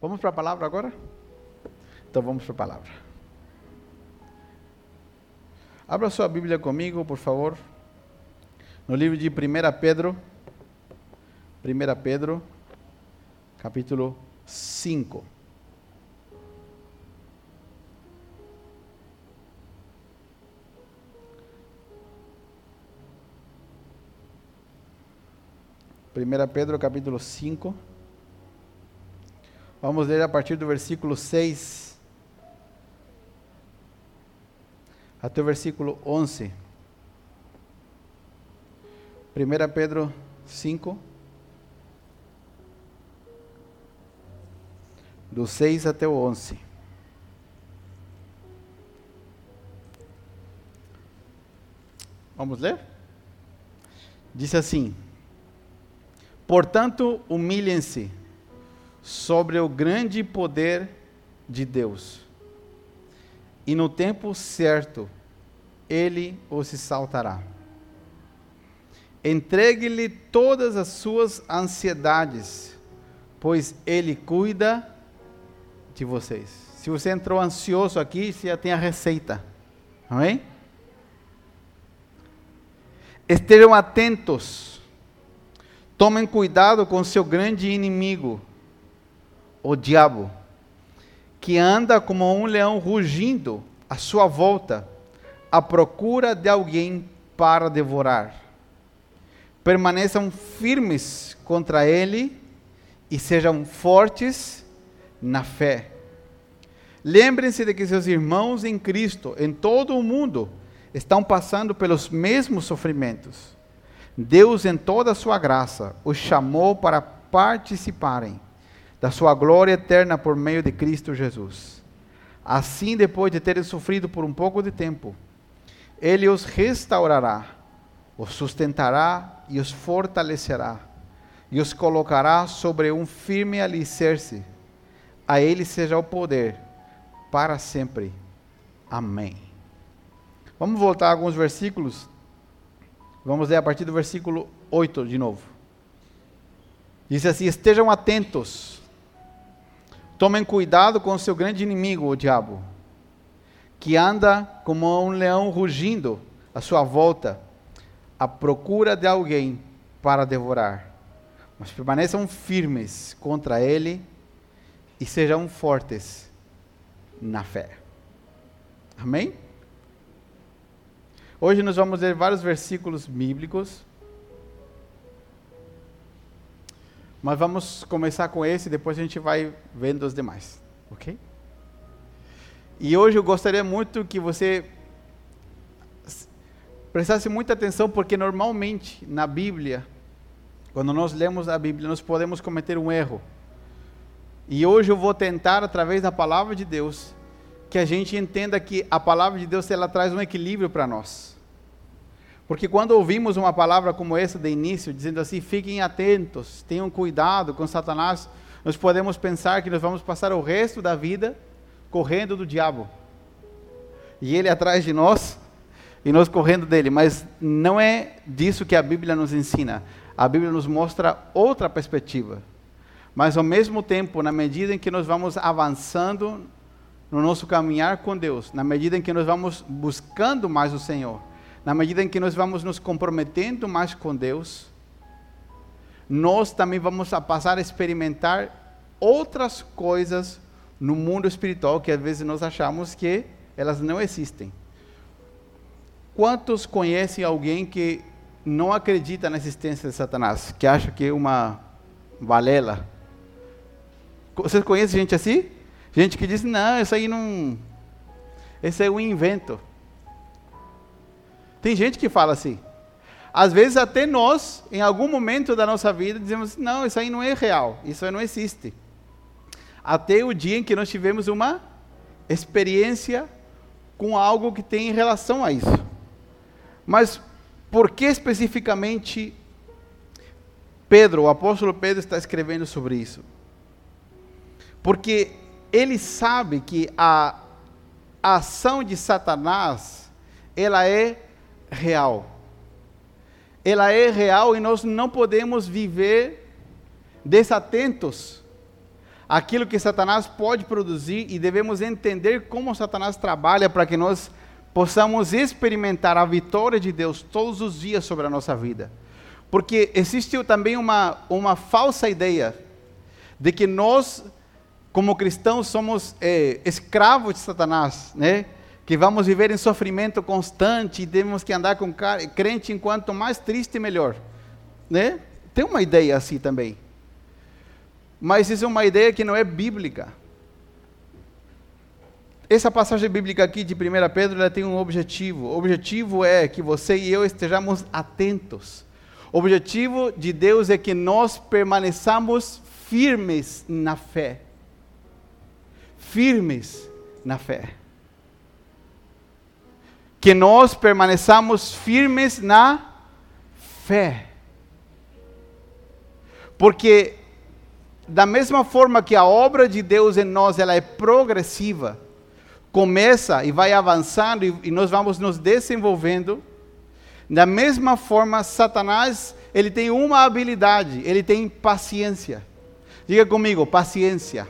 Vamos para a palavra agora? Então vamos para a palavra. Abra sua Bíblia comigo, por favor. No livro de 1 Pedro, capítulo 5. Primeira Pedro, capítulo 5. Vamos ler a partir do versículo 6 até o versículo 11. 1 Pedro 5, do 6 até o 11. Vamos ler? Diz assim: portanto, humilhem-se sobre o grande poder de Deus, e no tempo certo Ele os exaltará. Entregue-lhe todas as suas ansiedades, pois Ele cuida de vocês. Se você entrou ansioso aqui, você já tem a receita. Amém? Estejam atentos. Tomem cuidado com seu grande inimigo, o diabo, que anda como um leão rugindo à sua volta, à procura de alguém para devorar. Permaneçam firmes contra ele e sejam fortes na fé. Lembrem-se de que seus irmãos em Cristo, em todo o mundo, estão passando pelos mesmos sofrimentos. Deus, em toda a sua graça, os chamou para participarem da sua glória eterna por meio de Cristo Jesus. Assim, depois de terem sofrido por um pouco de tempo, Ele os restaurará, os sustentará e os fortalecerá, e os colocará sobre um firme alicerce. A Ele seja o poder para sempre. Amém. Vamos voltar a alguns versículos. Vamos ler a partir do versículo 8 de novo. Diz assim: estejam atentos. Tomem cuidado com o seu grande inimigo, o diabo, que anda como um leão rugindo à sua volta, à procura de alguém para devorar. Mas permaneçam firmes contra ele e sejam fortes na fé. Amém? Hoje nós vamos ler vários versículos bíblicos, mas vamos começar com esse, depois a gente vai vendo os demais, ok? E hoje eu gostaria muito que você prestasse muita atenção, porque normalmente na Bíblia, quando nós lemos a Bíblia, nós podemos cometer um erro. E hoje eu vou tentar, através da Palavra de Deus, que a gente entenda que a palavra de Deus, ela traz um equilíbrio para nós. Porque quando ouvimos uma palavra como essa de início, dizendo assim, fiquem atentos, tenham cuidado com Satanás, nós podemos pensar que nós vamos passar o resto da vida correndo do diabo. E ele atrás de nós, e nós correndo dele. Mas não é disso que a Bíblia nos ensina. A Bíblia nos mostra outra perspectiva. Mas ao mesmo tempo, na medida em que nós vamos avançando no nosso caminhar com Deus, na medida em que nós vamos buscando mais o Senhor, na medida em que nós vamos nos comprometendo mais com Deus, nós também vamos passar a experimentar outras coisas no mundo espiritual que às vezes nós achamos que elas não existem. Quantos conhecem alguém que não acredita na existência de Satanás, que acha que é uma balela? Vocês conhecem gente assim? Gente que diz, não, isso aí não... Esse é um invento. Tem gente que fala assim. Às vezes até nós, em algum momento da nossa vida, dizemos, não, isso aí não é real, isso aí não existe. Até o dia em que nós tivemos uma experiência com algo que tem relação a isso. Mas por que especificamente Pedro, o apóstolo Pedro, está escrevendo sobre isso? Porque ele sabe que a ação de Satanás, ela é real. Ela é real e nós não podemos viver desatentos aquilo que Satanás pode produzir, e devemos entender como Satanás trabalha para que nós possamos experimentar a vitória de Deus todos os dias sobre a nossa vida. Porque existe também uma falsa ideia de que nós, como cristãos, somos escravos de Satanás, né? Que vamos viver em sofrimento constante e temos que andar com crente enquanto mais triste, melhor, né? Tem uma ideia assim também. Mas isso é uma ideia que não é bíblica. Essa passagem bíblica aqui de 1 Pedro, ela tem um objetivo. O objetivo é que você e eu estejamos atentos. O objetivo de Deus é que nós permaneçamos firmes na fé. Firmes na fé. Que nós permaneçamos firmes na fé. Porque da mesma forma que a obra de Deus em nós, ela é progressiva, começa e vai avançando e nós vamos nos desenvolvendo, da mesma forma Satanás, ele tem uma habilidade, ele tem paciência. Diga comigo, paciência.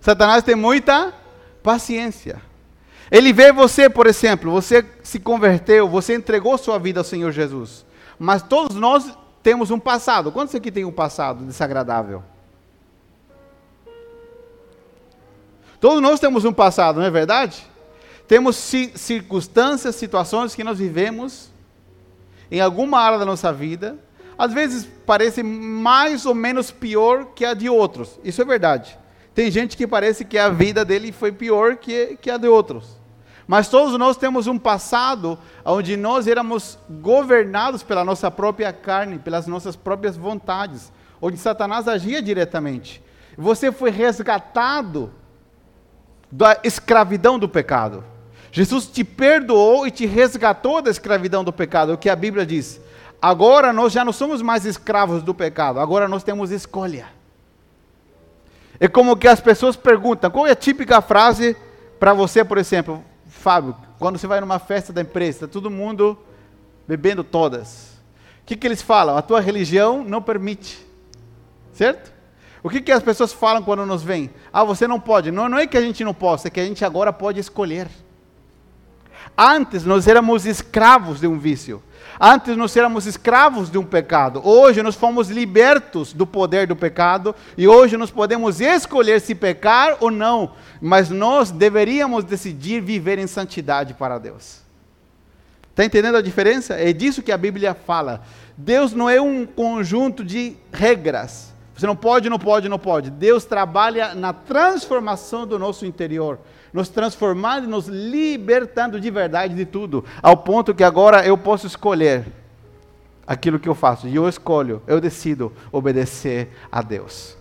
Satanás tem muita paciência. Ele vê você, por exemplo, você se converteu, você entregou sua vida ao Senhor Jesus, mas todos nós temos um passado. Quantos aqui tem um passado desagradável? Todos nós temos um passado, não é verdade? Temos circunstâncias, situações que nós vivemos em alguma área da nossa vida. Às vezes parece mais ou menos pior que a de outros. Isso é verdade. Tem gente que parece que a vida dele foi pior que a de outros. Mas todos nós temos um passado onde nós éramos governados pela nossa própria carne, pelas nossas próprias vontades, onde Satanás agia diretamente. Você foi resgatado da escravidão do pecado. Jesus te perdoou e te resgatou da escravidão do pecado, o que a Bíblia diz. Agora nós já não somos mais escravos do pecado, agora nós temos escolha. É como que as pessoas perguntam, qual é a típica frase para você, por exemplo... Fábio, quando você vai numa festa da empresa, está todo mundo bebendo todas. O que eles falam? A tua religião não permite. Certo? O que as pessoas falam quando nos veem? Ah, você não pode. Não, não é que a gente não possa, é que a gente agora pode escolher. Antes nós éramos escravos de um vício. Antes nós éramos escravos de um pecado. Hoje nós fomos libertos do poder do pecado e hoje nós podemos escolher se pecar ou não, mas nós deveríamos decidir viver em santidade para Deus. Está entendendo a diferença? É disso que a Bíblia fala. Deus não é um conjunto de regras. Você não pode, não pode, não pode. Deus trabalha na transformação do nosso interior, nos transformando e nos libertando de verdade de tudo, ao ponto que agora eu posso escolher aquilo que eu faço, e eu escolho, eu decido obedecer a Deus.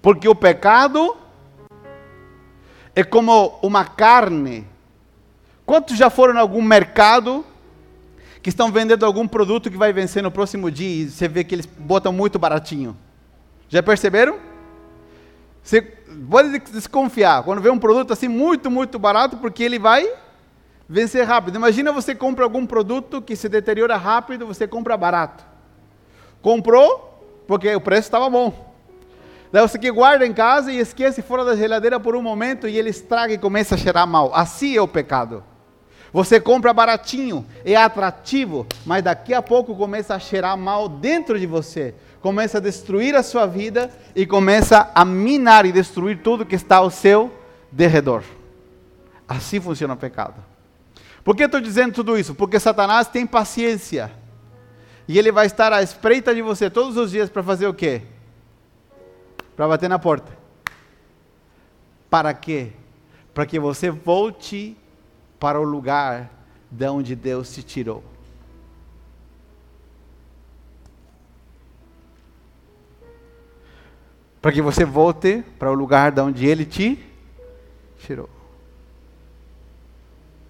Porque o pecado é como uma carne. Quantos já foram em algum mercado que estão vendendo algum produto que vai vencer no próximo dia, e você vê que eles botam muito baratinho? Já perceberam? Você pode desconfiar quando vê um produto assim muito barato, porque ele vai vencer rápido. Imagina, você compra algum produto que se deteriora rápido, você compra barato. Comprou porque o preço estava bom. Daí você que guarda em casa e esquece fora da geladeira por um momento e ele estraga e começa a cheirar mal. Assim é o pecado. Você compra baratinho, é atrativo, mas daqui a pouco começa a cheirar mal dentro de você. Começa a destruir a sua vida e começa a minar e destruir tudo que está ao seu derredor. Assim funciona o pecado. Por que eu estou dizendo tudo isso? Porque Satanás tem paciência. E ele vai estar à espreita de você todos os dias para fazer o quê? Para bater na porta. Para quê? Para que você volte para o lugar de onde Deus te tirou. Para que você volte para o lugar de onde Ele te tirou.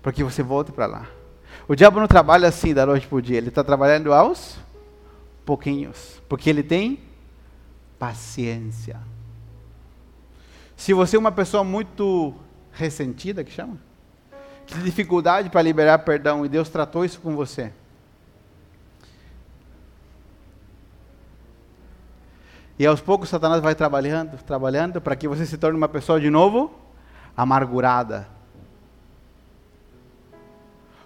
Para que você volte para lá. O diabo não trabalha assim da noite para o dia. Ele está trabalhando aos pouquinhos. Porque ele tem paciência. Se você é uma pessoa muito ressentida, que chama? Que tem dificuldade para liberar perdão e Deus tratou isso com você. E aos poucos Satanás vai trabalhando, para que você se torne uma pessoa de novo amargurada.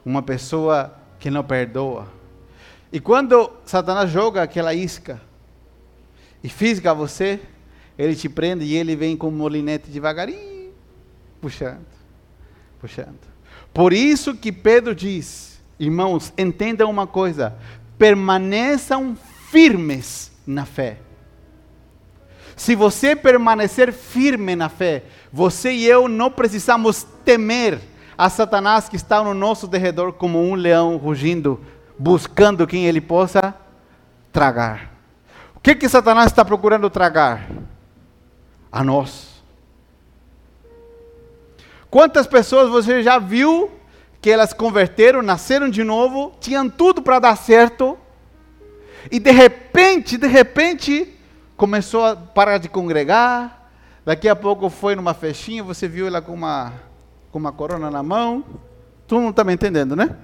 Uma pessoa que não perdoa. E quando Satanás joga aquela isca e fisga você, ele te prende e ele vem com um molinete devagarinho, puxando. Por isso que Pedro diz, irmãos, entendam uma coisa, permaneçam firmes na fé. Se você permanecer firme na fé, você e eu não precisamos temer a Satanás que está no nosso derredor como um leão rugindo, buscando quem ele possa tragar. O que Satanás está procurando tragar? A nós. Quantas pessoas você já viu que elas converteram, nasceram de novo, tinham tudo para dar certo, e de repente, começou a parar de congregar, daqui a pouco foi numa festinha, você viu ela com uma corona na mão. Tu não está me entendendo, né?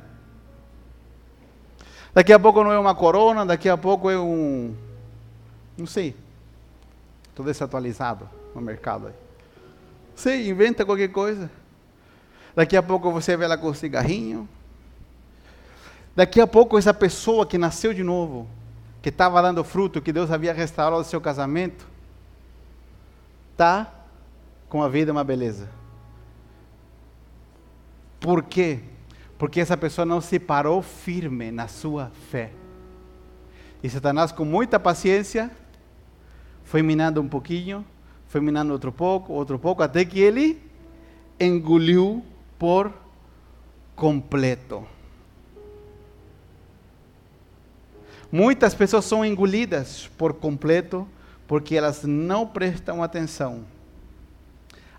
Daqui a pouco não é uma corona, daqui a pouco é um... não sei. Estou desatualizado no mercado aí. Sei, inventa qualquer coisa. Daqui a pouco você vê ela com um cigarrinho. Daqui a pouco essa pessoa que nasceu de novo, que estava dando fruto, que Deus havia restaurado o seu casamento, está com a vida uma beleza. Por quê? Porque essa pessoa não se parou firme na sua fé. E Satanás, com muita paciência, foi minando um pouquinho, foi minando outro pouco, até que ele engoliu por completo. Muitas pessoas são engolidas por completo, porque elas não prestam atenção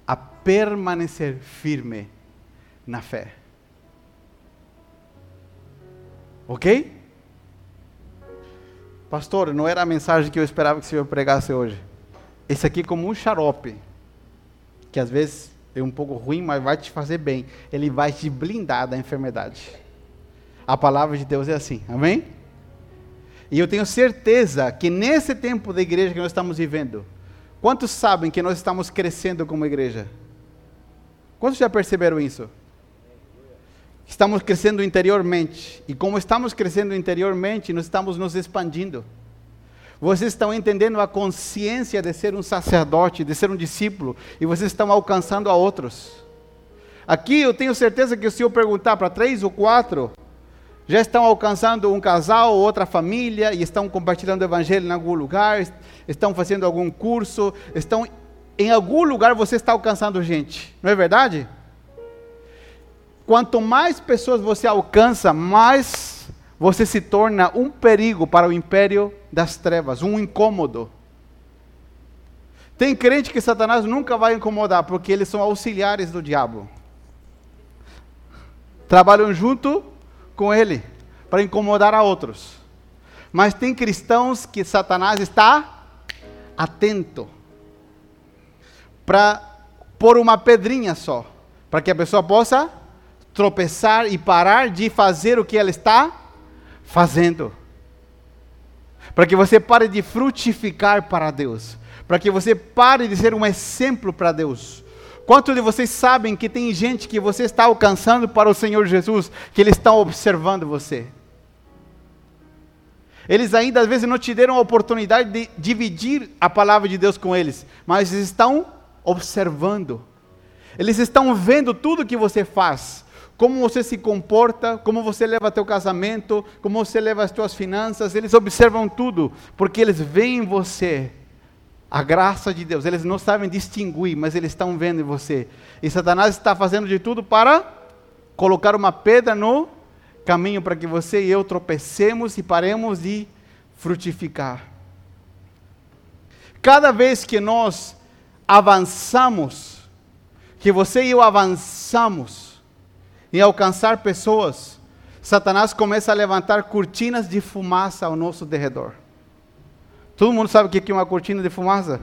a permanecer firme na fé. Ok? Pastor, não era a mensagem que eu esperava que o senhor pregasse hoje. Esse aqui é como um xarope, que às vezes é um pouco ruim, mas vai te fazer bem. Ele vai te blindar da enfermidade. A palavra de Deus é assim, amém? E eu tenho certeza que nesse tempo da igreja que nós estamos vivendo, quantos sabem que nós estamos crescendo como igreja? Quantos já perceberam isso? Estamos crescendo interiormente. E como estamos crescendo interiormente, nós estamos nos expandindo. Vocês estão entendendo a consciência de ser um sacerdote, de ser um discípulo. E vocês estão alcançando a outros. Aqui eu tenho certeza que se eu perguntar para 3 ou 4, já estão alcançando um casal ou outra família, e estão compartilhando o evangelho em algum lugar, estão fazendo algum curso, estão... em algum lugar você está alcançando gente. Não é verdade? Quanto mais pessoas você alcança, mais você se torna um perigo para o império das trevas, um incômodo. Tem crente que Satanás nunca vai incomodar, porque eles são auxiliares do diabo. Trabalham junto com ele, para incomodar a outros. Mas tem cristãos que Satanás está atento, para pôr uma pedrinha só, para que a pessoa possa tropeçar e parar de fazer o que ela está fazendo, para que você pare de frutificar para Deus, para que você pare de ser um exemplo para Deus. Quantos de vocês sabem que tem gente que você está alcançando para o Senhor Jesus, que eles estão observando você? Eles ainda às vezes não te deram a oportunidade de dividir a palavra de Deus com eles, mas eles estão observando, eles estão vendo tudo que você faz, como você se comporta, como você leva teu casamento, como você leva as tuas finanças. Eles observam tudo, porque eles veem em você a graça de Deus. Eles não sabem distinguir, mas eles estão vendo em você. E Satanás está fazendo de tudo para colocar uma pedra no caminho, para que você e eu tropecemos e paremos de frutificar. Cada vez que nós avançamos, que você e eu avançamos, e alcançar pessoas, Satanás começa a levantar cortinas de fumaça ao nosso derredor. Todo mundo sabe o que é uma cortina de fumaça?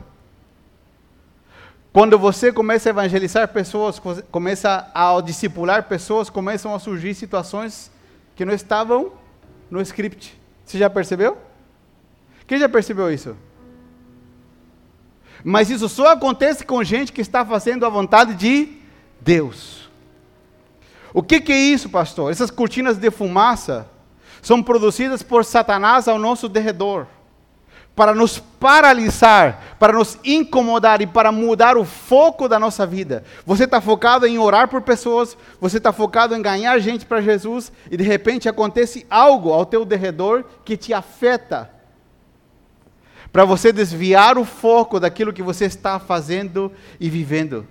Quando você começa a evangelizar pessoas, começa a discipular pessoas, começam a surgir situações que não estavam no script. Você já percebeu? Quem já percebeu isso? Mas isso só acontece com gente que está fazendo a vontade de Deus. O que é isso, pastor? Essas cortinas de fumaça são produzidas por Satanás ao nosso derredor, para nos paralisar, para nos incomodar e para mudar o foco da nossa vida. Você está focado em orar por pessoas, você está focado em ganhar gente para Jesus, e de repente acontece algo ao teu derredor que te afeta, para você desviar o foco daquilo que você está fazendo e vivendo.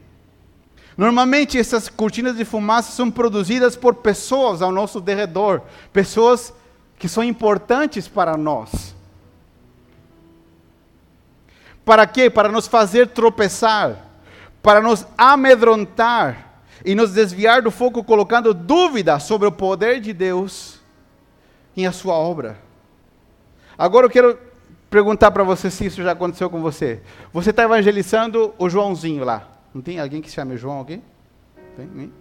Normalmente essas cortinas de fumaça são produzidas por pessoas ao nosso derredor, pessoas que são importantes para nós. Para quê? Para nos fazer tropeçar, para nos amedrontar e nos desviar do foco, colocando dúvida sobre o poder de Deus em a sua obra. Agora eu quero perguntar para você se isso já aconteceu com você. Você está evangelizando o Joãozinho lá. Não tem alguém que se chame João aqui? Tem?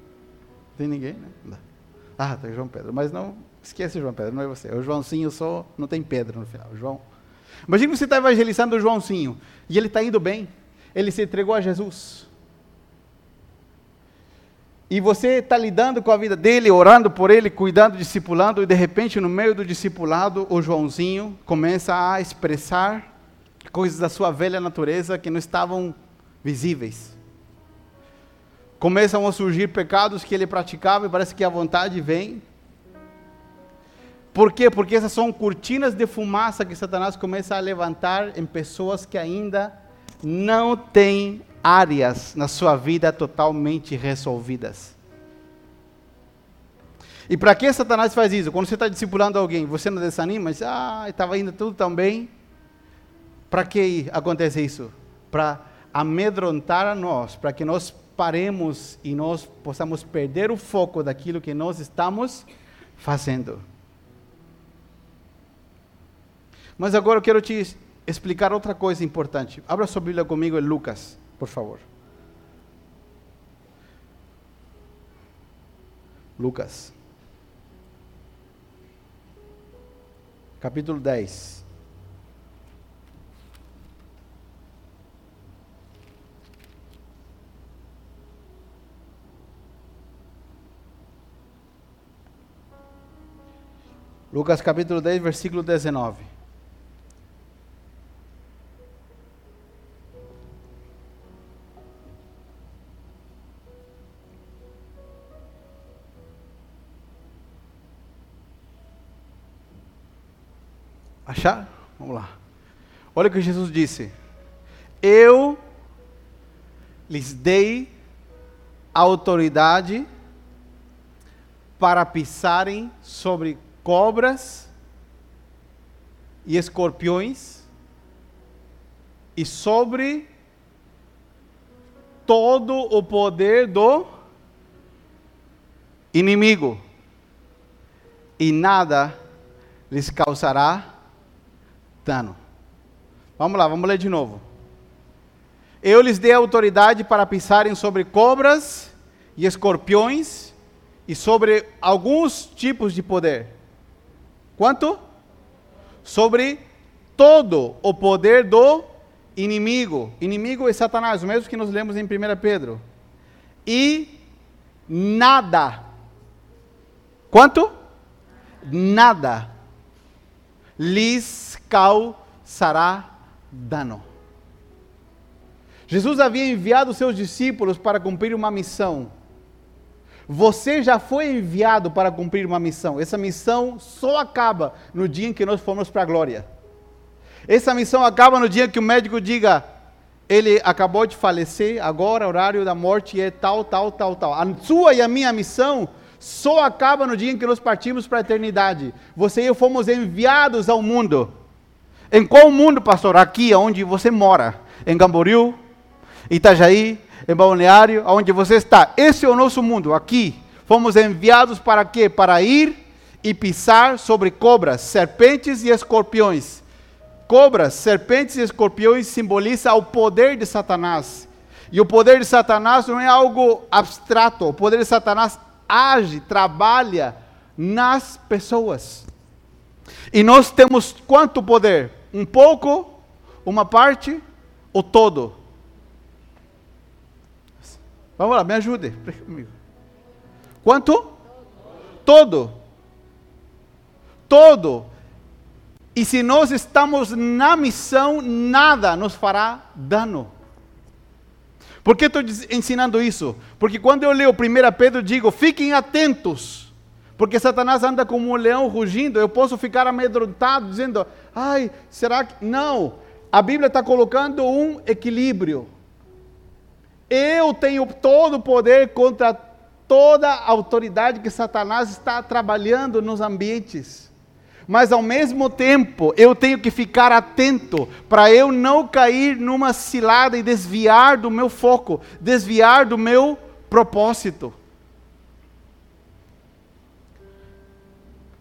Tem ninguém? Né? Não. Ah, tem João Pedro. Mas não, esquece João Pedro, não é você. É o Joãozinho só, não tem Pedro no final. João. Imagina que você está evangelizando o Joãozinho, e ele está indo bem, ele se entregou a Jesus. E você está lidando com a vida dele, orando por ele, cuidando, discipulando, e de repente no meio do discipulado, o Joãozinho começa a expressar coisas da sua velha natureza que não estavam visíveis. Começam a surgir pecados que ele praticava e parece que a vontade vem. Por quê? Porque essas são cortinas de fumaça que Satanás começa a levantar em pessoas que ainda não têm áreas na sua vida totalmente resolvidas. E para que Satanás faz isso? Quando você está discipulando alguém, você não desanima? Diz, estava indo tudo tão bem. Para que acontece isso? Para amedrontar a nós, para que nós paremos e nós possamos perder o foco daquilo que nós estamos fazendo. Mas agora eu quero te explicar outra coisa importante. Abra sua Bíblia comigo em Lucas, por favor. Lucas. Capítulo 10. Lucas capítulo 10, versículo 19. Achar? Vamos lá. Olha o que Jesus disse. Eu lhes dei autoridade para pisarem sobre cobras e escorpiões e sobre todo o poder do inimigo, e nada lhes causará dano. Vamos lá, vamos ler de novo. Eu lhes dei autoridade para pisarem sobre cobras e escorpiões e sobre alguns tipos de poder. Quanto? Sobre todo o poder do inimigo. Inimigo é Satanás, o mesmo que nós lemos em 1 Pedro. E nada. Quanto? Nada lhes causará dano. Jesus havia enviado seus discípulos para cumprir uma missão. Você já foi enviado para cumprir uma missão. Essa missão só acaba no dia em que nós formos para a glória. Essa missão acaba no dia em que o médico diga, ele acabou de falecer, agora o horário da morte é tal, tal, tal, tal. A sua e a minha missão só acaba no dia em que nós partimos para a eternidade. Você e eu fomos enviados ao mundo. Em qual mundo, pastor? Aqui, onde você mora. Em Camboriú, Itajaí, em Balneário, onde você está. Esse é o nosso mundo, aqui. Fomos enviados para quê? Para ir e pisar sobre cobras, serpentes e escorpiões. Cobras, serpentes e escorpiões simbolizam o poder de Satanás. E o poder de Satanás não é algo abstrato. O poder de Satanás age, trabalha nas pessoas. E nós temos quanto poder? Um pouco, uma parte, o todo. Vamos lá, me ajude. Quanto? Todo. Todo. E se nós estamos na missão, nada nos fará dano. Por que estou ensinando isso? Porque quando eu leio 1 Pedro, digo, fiquem atentos, porque Satanás anda como um leão rugindo. Eu posso ficar amedrontado, dizendo, ai, será que... Não, a Bíblia está colocando um equilíbrio. Eu tenho todo o poder contra toda a autoridade que Satanás está trabalhando nos ambientes. Mas ao mesmo tempo, eu tenho que ficar atento para eu não cair numa cilada e desviar do meu foco, desviar do meu propósito.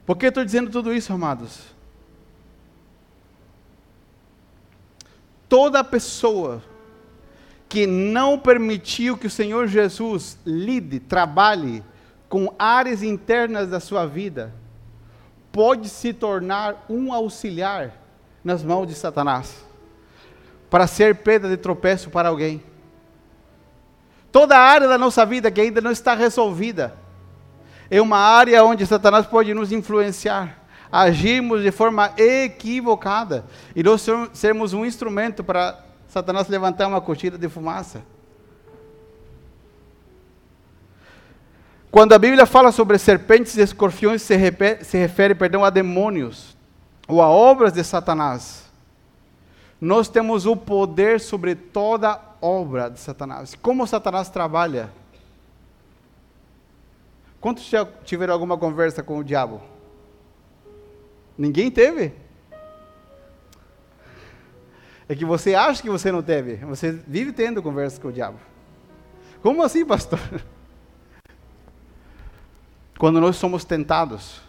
Por que eu estou dizendo tudo isso, amados? Toda pessoa que não permitiu que o Senhor Jesus lide, trabalhe com áreas internas da sua vida, pode se tornar um auxiliar nas mãos de Satanás, para ser pedra de tropeço para alguém. Toda a área da nossa vida que ainda não está resolvida, é uma área onde Satanás pode nos influenciar, agirmos de forma equivocada, e nós sermos um instrumento para Satanás levantar uma cortina de fumaça. Quando a Bíblia fala sobre serpentes e escorpiões, se refere a demônios, ou a obras de Satanás. Nós temos o poder sobre toda obra de Satanás. Como Satanás trabalha? Quantos já tiveram alguma conversa com o diabo? Ninguém teve? É que você acha que você não teve, você vive tendo conversas com o diabo. Como assim, pastor? Quando nós somos tentados,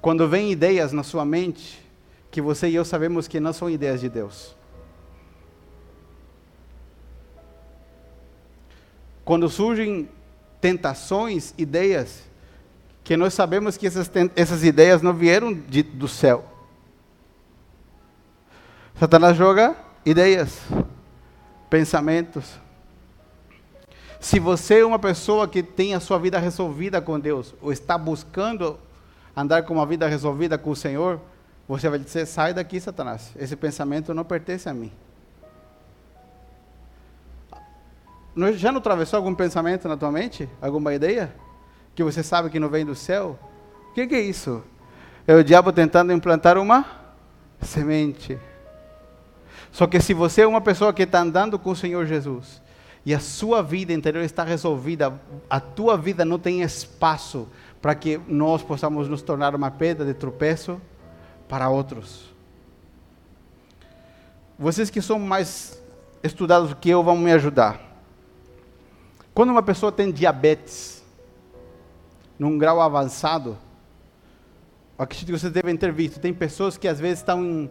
quando vêm ideias na sua mente, que você e eu sabemos que não são ideias de Deus. Quando surgem tentações, ideias, que nós sabemos que essas ideias não vieram do céu. Satanás joga ideias, pensamentos. Se você é uma pessoa que tem a sua vida resolvida com Deus, ou está buscando andar com uma vida resolvida com o Senhor, você vai dizer, sai daqui, Satanás, esse pensamento não pertence a mim. Já não atravessou algum pensamento na tua mente? Alguma ideia? Que você sabe que não vem do céu? O que é isso? É o diabo tentando implantar uma semente. Só que se você é uma pessoa que está andando com o Senhor Jesus, e a sua vida interior está resolvida, a tua vida não tem espaço para que nós possamos nos tornar uma pedra de tropeço para outros. Vocês que são mais estudados que eu vão me ajudar. Quando uma pessoa tem diabetes, num grau avançado, acredito que vocês devem ter visto, tem pessoas que às vezes estão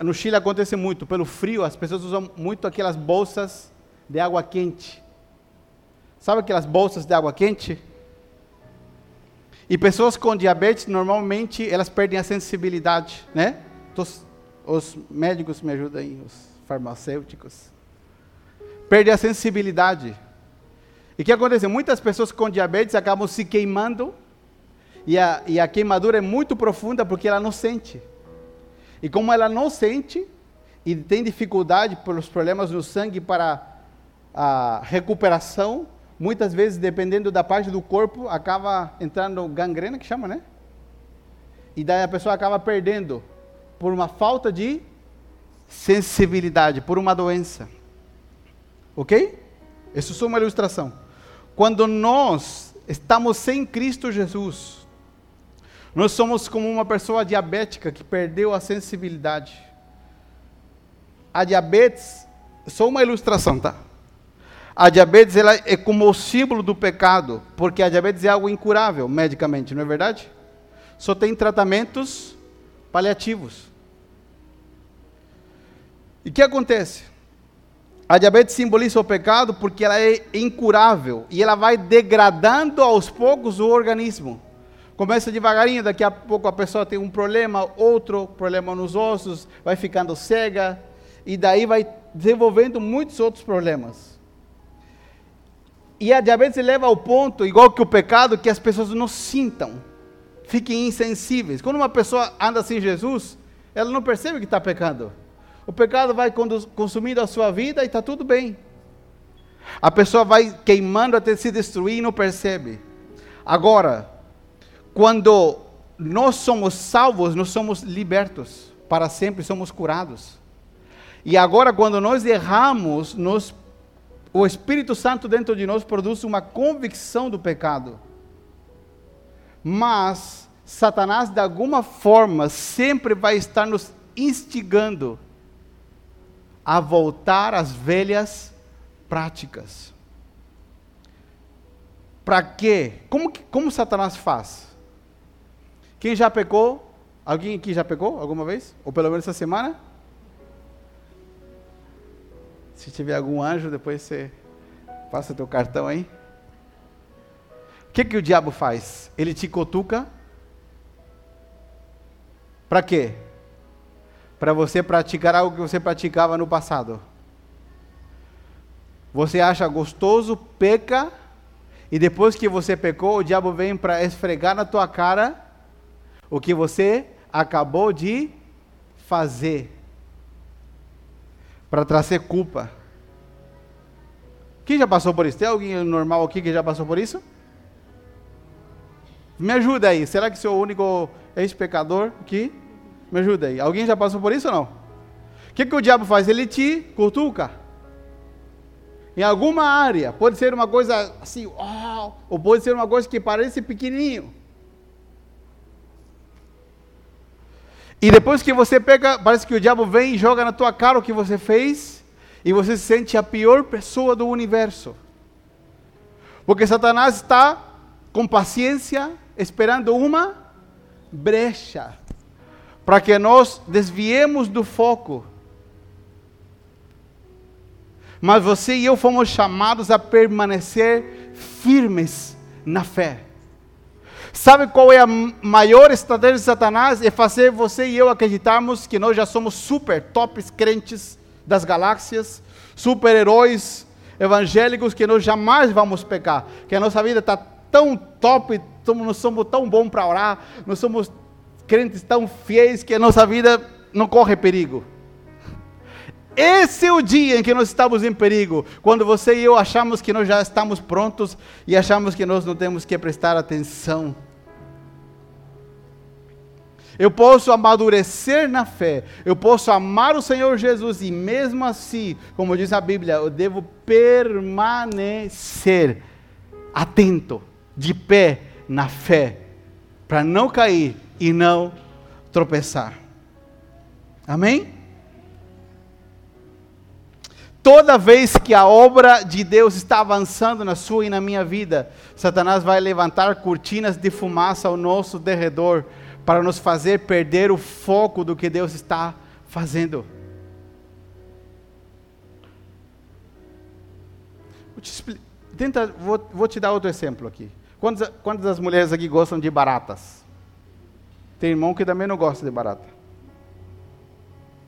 no Chile acontece muito, pelo frio, as pessoas usam muito aquelas bolsas de água quente. Sabe aquelas bolsas de água quente? E pessoas com diabetes, normalmente, elas perdem a sensibilidade, né? Os médicos me ajudam aí, os farmacêuticos. Perdem a sensibilidade. E o que acontece? Muitas pessoas com diabetes acabam se queimando, e a queimadura é muito profunda porque ela não sente. E como ela não sente, e tem dificuldade pelos problemas no sangue para a recuperação, muitas vezes, dependendo da parte do corpo, acaba entrando gangrena, que chama, né? E daí a pessoa acaba perdendo, por uma falta de sensibilidade, por uma doença. Ok? Isso é só uma ilustração. Quando nós estamos sem Cristo Jesus, nós somos como uma pessoa diabética que perdeu a sensibilidade. A diabetes, só uma ilustração, tá? A diabetes ela é como o símbolo do pecado, porque a diabetes é algo incurável, medicamente, não é verdade? Só tem tratamentos paliativos. E o que acontece? A diabetes simboliza o pecado porque ela é incurável, e ela vai degradando aos poucos o organismo. Começa devagarinho, daqui a pouco a pessoa tem um problema, outro problema nos ossos, vai ficando cega, e daí vai desenvolvendo muitos outros problemas. E a diabetes leva ao ponto, igual que o pecado, que as pessoas não sintam, fiquem insensíveis. Quando uma pessoa anda sem Jesus, ela não percebe que está pecando. O pecado vai consumindo a sua vida e está tudo bem. A pessoa vai queimando até se destruir e não percebe. Agora, quando nós somos salvos, nós somos libertos. Para sempre somos curados. E agora, quando nós erramos, o Espírito Santo dentro de nós produz uma convicção do pecado. Mas Satanás, de alguma forma, sempre vai estar nos instigando a voltar às velhas práticas. Para quê? Como Satanás faz? Quem já pecou? Alguém aqui já pecou alguma vez? Ou pelo menos essa semana? Se tiver algum anjo, depois você passa o teu cartão aí. O que o diabo faz? Ele te cutuca. Para quê? Para você praticar algo que você praticava no passado. Você acha gostoso, peca, e depois que você pecou, o diabo vem para esfregar na tua cara o que você acabou de fazer, para trazer culpa. Quem já passou por isso? Tem alguém normal aqui que já passou por isso? Me ajuda aí, será que sou o único ex-pecador aqui? Me ajuda aí, alguém já passou por isso ou não? O que o diabo faz? Ele te cutuca. Em alguma área, pode ser uma coisa assim, ou pode ser uma coisa que parece pequenininho. E depois que você pega, parece que o diabo vem e joga na tua cara o que você fez, e você se sente a pior pessoa do universo. Porque Satanás está com paciência, esperando uma brecha, para que nós desviemos do foco. Mas você e eu fomos chamados a permanecer firmes na fé. Sabe qual é a maior estratégia de Satanás? É fazer você e eu acreditarmos que nós já somos super tops crentes das galáxias, super heróis evangélicos, que nós jamais vamos pecar, que a nossa vida está tão top, nós somos tão bons para orar, nós somos crentes tão fiéis que a nossa vida não corre perigo. Esse é o dia em que nós estamos em perigo, quando você e eu achamos que nós já estamos prontos e achamos que nós não temos que prestar atenção. Eu posso amadurecer na fé, eu posso amar o Senhor Jesus e mesmo assim, como diz a Bíblia, eu devo permanecer atento, de pé na fé, para não cair e não tropeçar. Amém? Toda vez que a obra de Deus está avançando na sua e na minha vida, Satanás vai levantar cortinas de fumaça ao nosso derredor, para nos fazer perder o foco do que Deus está fazendo. Vou te dar outro exemplo aqui. Quantas das mulheres aqui gostam de baratas? Tem irmão que também não gosta de barata.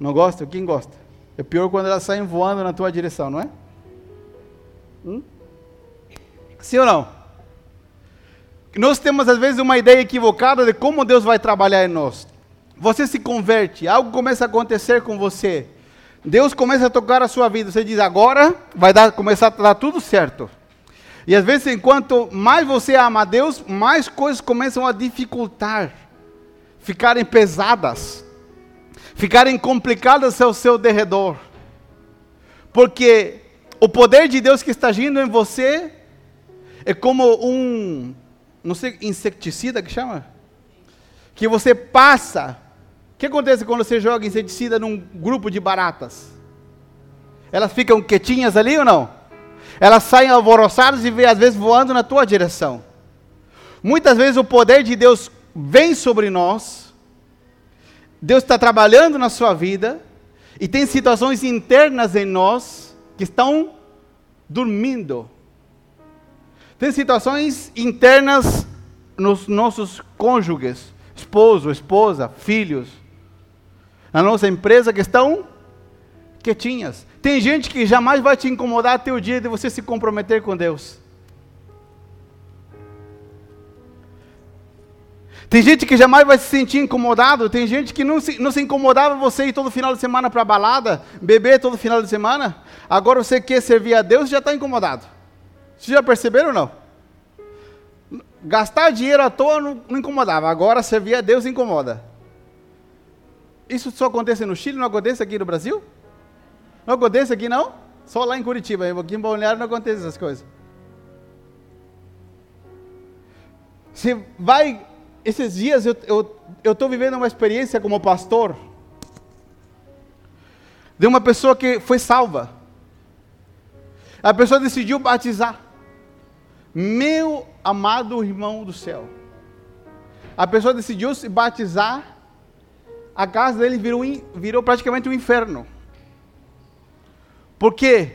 Não gosta? Quem gosta? É pior quando elas saem voando na tua direção, não é? Sim ou não? Nós temos às vezes uma ideia equivocada de como Deus vai trabalhar em nós. Você se converte, algo começa a acontecer com você. Deus começa a tocar a sua vida. Você diz, agora vai começar a dar tudo certo. E às vezes, enquanto mais você ama a Deus, mais coisas começam a dificultar, ficarem pesadas, ficarem complicadas ao seu derredor, porque o poder de Deus que está agindo em você é como um, não sei, inseticida que chama, que você passa. O que acontece quando você joga inseticida num grupo de baratas? Elas ficam quietinhas ali ou não? Elas saem alvoroçadas e às vezes voando na tua direção. Muitas vezes o poder de Deus vem sobre nós, Deus está trabalhando na sua vida, e tem situações internas em nós que estão dormindo. Tem situações internas nos nossos cônjuges, esposo, esposa, filhos, na nossa empresa, que estão quietinhas. Tem gente que jamais vai te incomodar até o dia de você se comprometer com Deus. Tem gente que jamais vai se sentir incomodado, tem gente que não se incomodava você ir todo final de semana para a balada, beber todo final de semana, agora você quer servir a Deus e já está incomodado. Vocês já perceberam ou não? Gastar dinheiro à toa não incomodava, agora servir a Deus incomoda. Isso só acontece no Chile, não acontece aqui no Brasil? Não acontece aqui não? Só lá em Curitiba, aqui em Balneário não acontece essas coisas. Você vai... Esses dias eu estou vivendo uma experiência como pastor de uma pessoa que foi salva. A pessoa decidiu batizar. Meu amado irmão do céu. A pessoa decidiu se batizar. A casa dele virou praticamente um inferno. Por quê?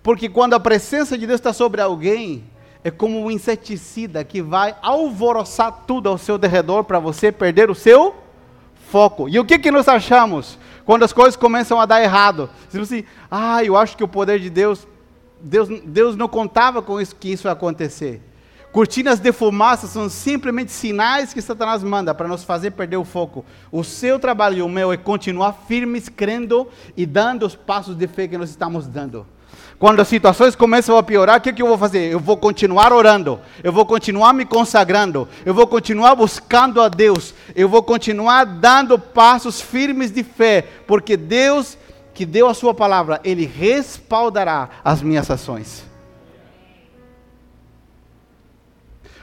Porque quando a presença de Deus está sobre alguém... É como um inseticida que vai alvoroçar tudo ao seu derredor para você perder o seu foco. E o que nós achamos quando as coisas começam a dar errado? Dizemos assim, eu acho que o poder de Deus não contava com isso, que isso ia acontecer. Cortinas de fumaça são simplesmente sinais que Satanás manda para nos fazer perder o foco. O seu trabalho e o meu é continuar firmes, crendo e dando os passos de fé que nós estamos dando. Quando as situações começam a piorar, o que eu vou fazer? Eu vou continuar orando, eu vou continuar me consagrando, eu vou continuar buscando a Deus, eu vou continuar dando passos firmes de fé, porque Deus que deu a sua palavra, Ele respaldará as minhas ações.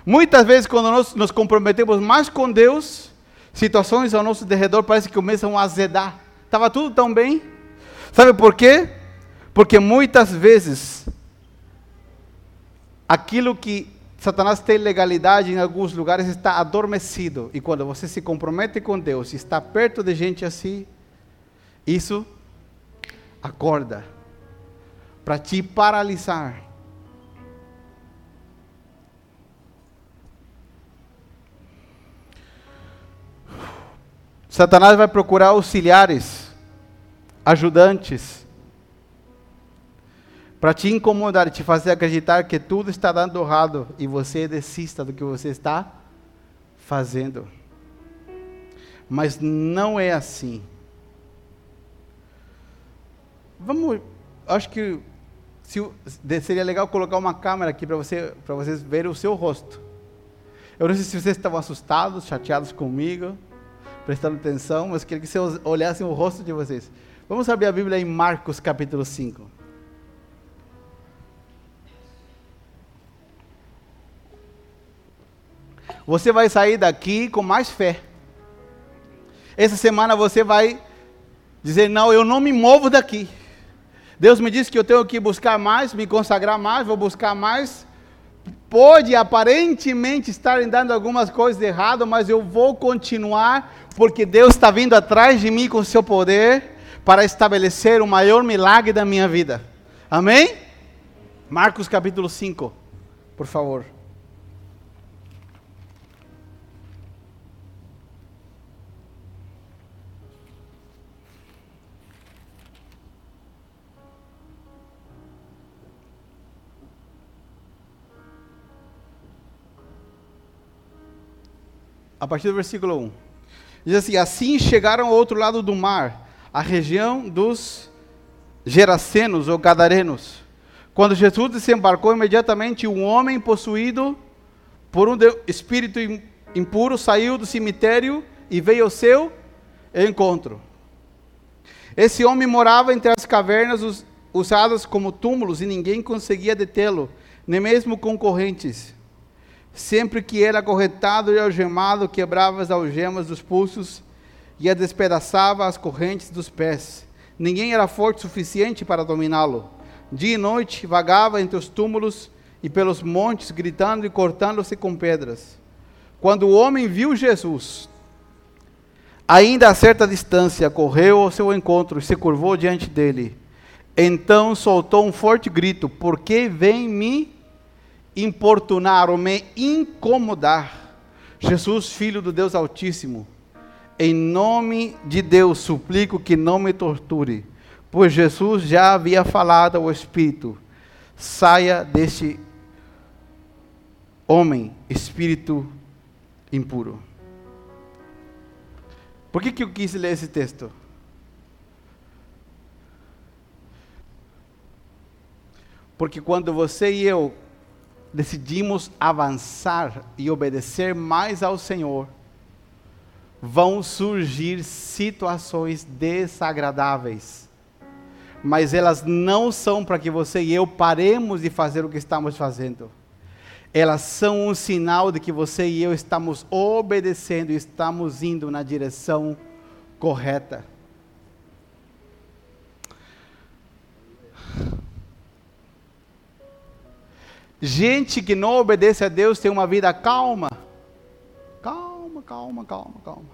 Muitas vezes quando nós nos comprometemos mais com Deus, situações ao nosso derredor parece que começam a azedar. Estava tudo tão bem, sabe por quê? Porque muitas vezes, aquilo que Satanás tem legalidade em alguns lugares está adormecido. E quando você se compromete com Deus e está perto de gente assim, isso acorda para te paralisar. Satanás vai procurar auxiliares, ajudantes, para te incomodar e te fazer acreditar que tudo está dando errado e você desista do que você está fazendo. Mas não é assim. Acho que seria legal colocar uma câmera aqui para vocês verem o seu rosto. Eu não sei se vocês estavam assustados, chateados comigo, prestando atenção, mas queria que vocês olhassem o rosto de vocês. Vamos abrir a Bíblia em Marcos capítulo 5. Você vai sair daqui com mais fé. Essa semana você vai dizer, não, eu não me movo daqui. Deus me disse que eu tenho que buscar mais, me consagrar mais, vou buscar mais. Pode aparentemente estarem dando algumas coisas de errado, mas eu vou continuar, porque Deus está vindo atrás de mim com o seu poder, para estabelecer o maior milagre da minha vida. Amém? Marcos capítulo 5, por favor. A partir do versículo 1. Diz assim, assim chegaram ao outro lado do mar, a região dos Gerasenos ou Gadarenos. Quando Jesus desembarcou, imediatamente um homem possuído por um espírito impuro saiu do cemitério e veio ao seu encontro. Esse homem morava entre as cavernas usadas como túmulos e ninguém conseguia detê-lo, nem mesmo com correntes. Sempre que era acorrentado e algemado, quebrava as algemas dos pulsos e a despedaçava as correntes dos pés. Ninguém era forte o suficiente para dominá-lo. Dia e noite vagava entre os túmulos e pelos montes, gritando e cortando-se com pedras. Quando o homem viu Jesus, ainda a certa distância, correu ao seu encontro e se curvou diante dele. Então soltou um forte grito, "Por que vem me importunar ou me incomodar? Jesus, Filho do Deus Altíssimo, em nome de Deus suplico que não me torture, pois Jesus já havia falado ao Espírito: saia deste homem, espírito impuro. Por que eu quis ler esse texto? Porque quando você e eu decidimos avançar e obedecer mais ao Senhor, vão surgir situações desagradáveis, mas elas não são para que você e eu paremos de fazer o que estamos fazendo. Elas são um sinal de que você e eu estamos obedecendo e estamos indo na direção correta. Gente que não obedece a Deus tem uma vida calma. Calma, calma, calma, calma.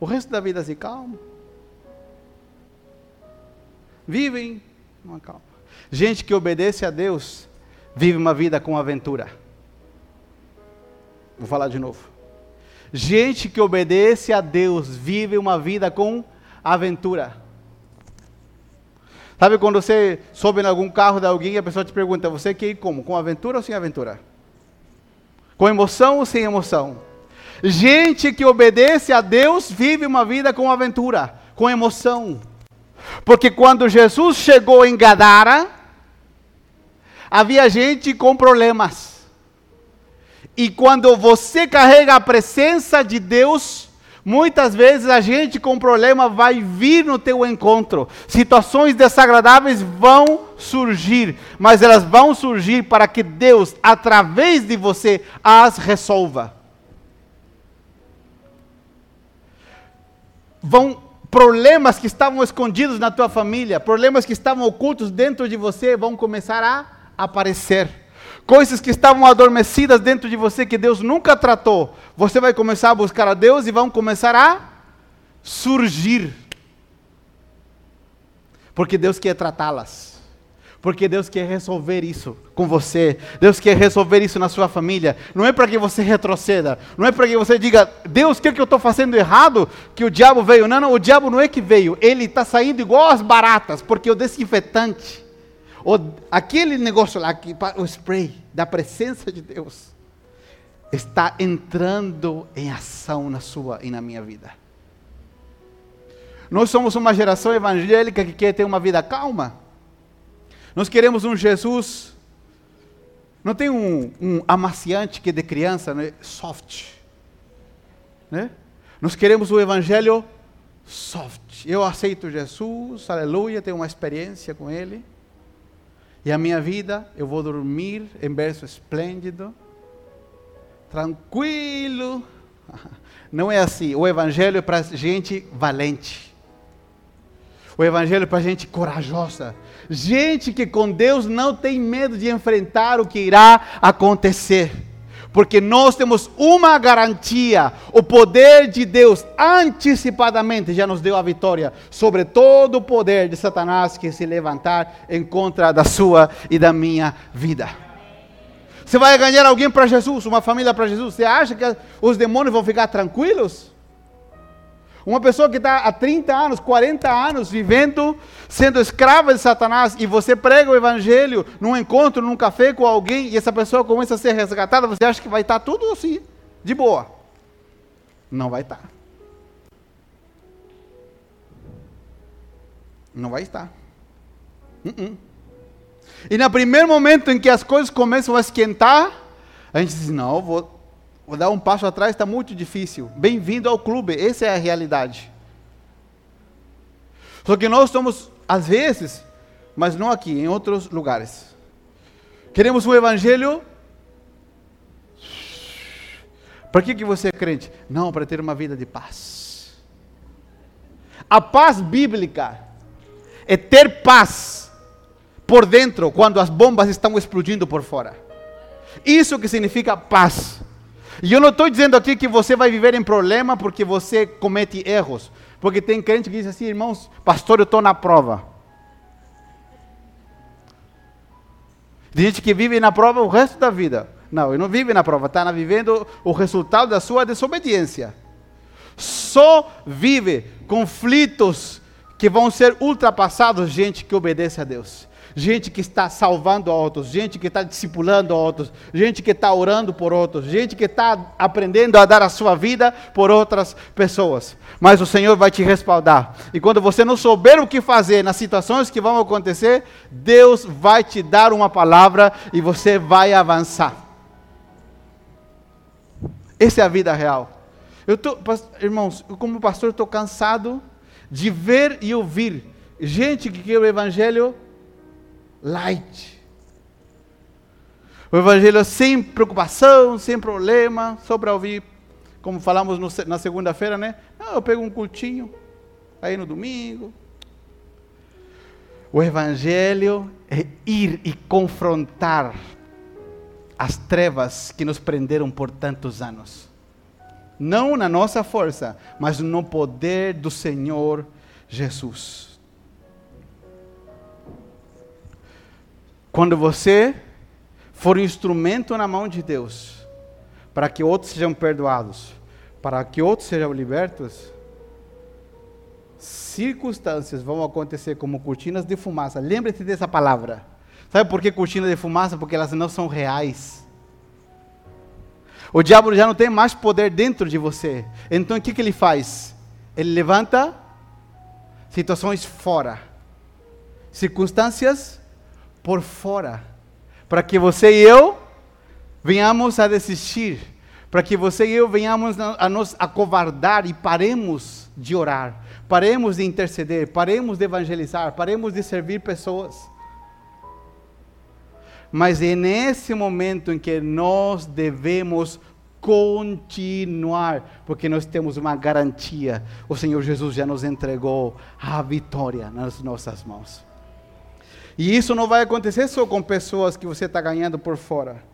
O resto da vida assim, calma. Vivem uma calma. Gente que obedece a Deus vive uma vida com aventura. Vou falar de novo. Gente que obedece a Deus vive uma vida com aventura. Sabe quando você sobe em algum carro de alguém e a pessoa te pergunta: você quer ir como? Com aventura ou sem aventura? Com emoção ou sem emoção? Gente que obedece a Deus vive uma vida com aventura, com emoção. Porque quando Jesus chegou em Gadara, havia gente com problemas. E quando você carrega a presença de Deus, muitas vezes a gente com problema vai vir no teu encontro. Situações desagradáveis vão surgir, mas elas vão surgir para que Deus, através de você, as resolva. Problemas que estavam escondidos na tua família, problemas que estavam ocultos dentro de você vão começar a aparecer. Coisas que estavam adormecidas dentro de você, que Deus nunca tratou, você vai começar a buscar a Deus e vão começar a surgir. Porque Deus quer tratá-las. Porque Deus quer resolver isso com você. Deus quer resolver isso na sua família. Não é para que você retroceda. Não é para que você diga: Deus, o que eu estou fazendo errado? Que o diabo veio. Não, o diabo não é que veio. Ele está saindo igual as baratas. Porque o desinfetante, aquele negócio lá, o spray da presença de Deus, está entrando em ação na sua e na minha vida. Nós somos uma geração evangélica que quer ter uma vida calma. Nós queremos um Jesus, não tem um amaciante que de criança, né? Soft, né? Nós queremos o evangelho soft. Eu aceito Jesus, aleluia, tenho uma experiência com Ele, e a minha vida, eu vou dormir em berço esplêndido, tranquilo. Não é assim. O evangelho é para gente valente. O evangelho é para gente corajosa, gente que com Deus não tem medo de enfrentar o que irá acontecer, porque nós temos uma garantia: o poder de Deus antecipadamente já nos deu a vitória sobre todo o poder de Satanás que se levantar em contra da sua e da minha vida. Você vai ganhar alguém para Jesus, uma família para Jesus. Você acha que os demônios vão ficar tranquilos? Uma pessoa que está há 30 anos, 40 anos vivendo, sendo escrava de Satanás, e você prega o evangelho num encontro, num café com alguém, e essa pessoa começa a ser resgatada, você acha que vai estar tudo assim, de boa? Não vai estar. Não vai estar. E no primeiro momento em que as coisas começam a esquentar, a gente diz: não, vou dar um passo atrás, está muito difícil. Bem-vindo ao clube, essa é a realidade. Só que nós somos, às vezes, mas não aqui, em outros lugares. Queremos um evangelho. Para que você é crente? Não, para ter uma vida de paz. A paz bíblica é ter paz por dentro, quando as bombas estão explodindo por fora. Isso que significa paz. E eu não estou dizendo aqui que você vai viver em problema porque você comete erros. Porque tem crente que diz assim: irmãos, pastor, eu estou na prova. Tem gente que vive na prova o resto da vida. Não, ele não vive na prova, está vivendo o resultado da sua desobediência. Só vive conflitos que vão ser ultrapassados, gente que obedece a Deus. Gente que está salvando outros, gente que está discipulando outros, gente que está orando por outros, gente que está aprendendo a dar a sua vida por outras pessoas. Mas o Senhor vai te respaldar. E quando você não souber o que fazer nas situações que vão acontecer, Deus vai te dar uma palavra e você vai avançar. Essa é a vida real. Irmãos, como pastor, estou cansado de ver e ouvir gente que quer o Evangelho light. O Evangelho sem preocupação, sem problema, só para ouvir, como falamos na segunda-feira, né? Ah, eu pego um cultinho, aí no domingo. O Evangelho é ir e confrontar as trevas que nos prenderam por tantos anos. Não na nossa força, mas no poder do Senhor Jesus. Quando você for um instrumento na mão de Deus, para que outros sejam perdoados, para que outros sejam libertos, circunstâncias vão acontecer como cortinas de fumaça. Lembre-se dessa palavra. Sabe por que cortinas de fumaça? Porque elas não são reais. O diabo já não tem mais poder dentro de você. Então o que ele faz? Ele levanta situações fora. Circunstâncias por fora, para que você e eu venhamos a desistir, para que você e eu venhamos a nos acovardar e paremos de orar, paremos de interceder, paremos de evangelizar, paremos de servir pessoas. Mas é nesse momento em que nós devemos continuar, porque nós temos uma garantia, o Senhor Jesus já nos entregou a vitória nas nossas mãos. E isso não vai acontecer só com pessoas que você está ganhando por fora.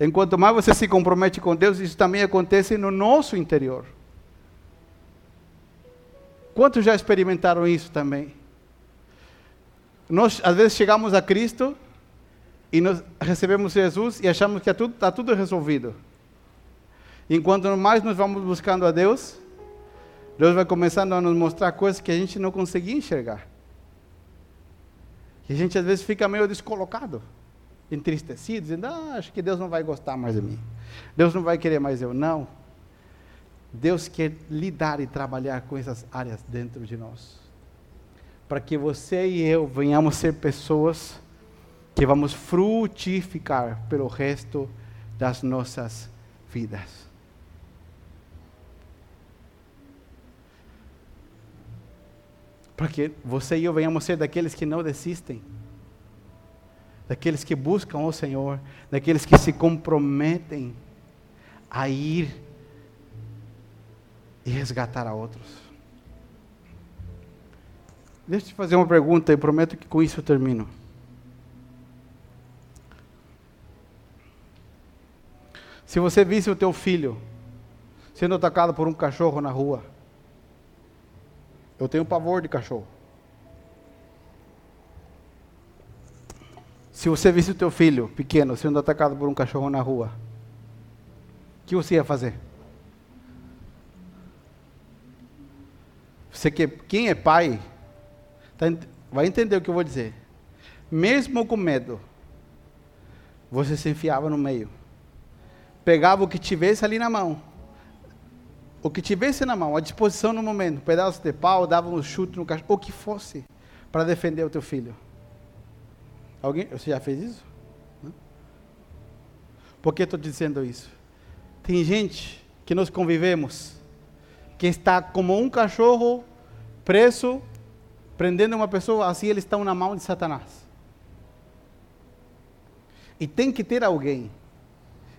Enquanto mais você se compromete com Deus, isso também acontece no nosso interior. Quantos já experimentaram isso também? Nós, às vezes, chegamos a Cristo e nós recebemos Jesus e achamos que está tudo resolvido. Enquanto mais nós vamos buscando a Deus, Deus vai começando a nos mostrar coisas que a gente não conseguia enxergar. E a gente às vezes fica meio descolocado, entristecido, dizendo, acho que Deus não vai gostar mais de mim. Deus não vai querer mais eu. Não. Deus quer lidar e trabalhar com essas áreas dentro de nós. Para que você e eu venhamos ser pessoas que vamos frutificar pelo resto das nossas vidas. Para que você e eu venhamos ser daqueles que não desistem, daqueles que buscam o Senhor, daqueles que se comprometem a ir e resgatar a outros. Deixa eu te fazer uma pergunta e prometo que com isso eu termino. Se você visse o teu filho sendo atacado por um cachorro na rua, eu tenho pavor de cachorro. Se você visse o teu filho pequeno sendo atacado por um cachorro na rua, o que você ia fazer? Quem é pai vai entender o que eu vou dizer. Mesmo com medo, você se enfiava no meio. Pegava o que tivesse ali na mão. O que tivesse na mão, à disposição no momento, um pedaço de pau, dava um chute no cachorro, o que fosse, para defender o teu filho. Alguém, você já fez isso? Não? Por que estou dizendo isso? Tem gente que nós convivemos, que está como um cachorro preso, prendendo uma pessoa, assim eles estão na mão de Satanás. E tem que ter alguém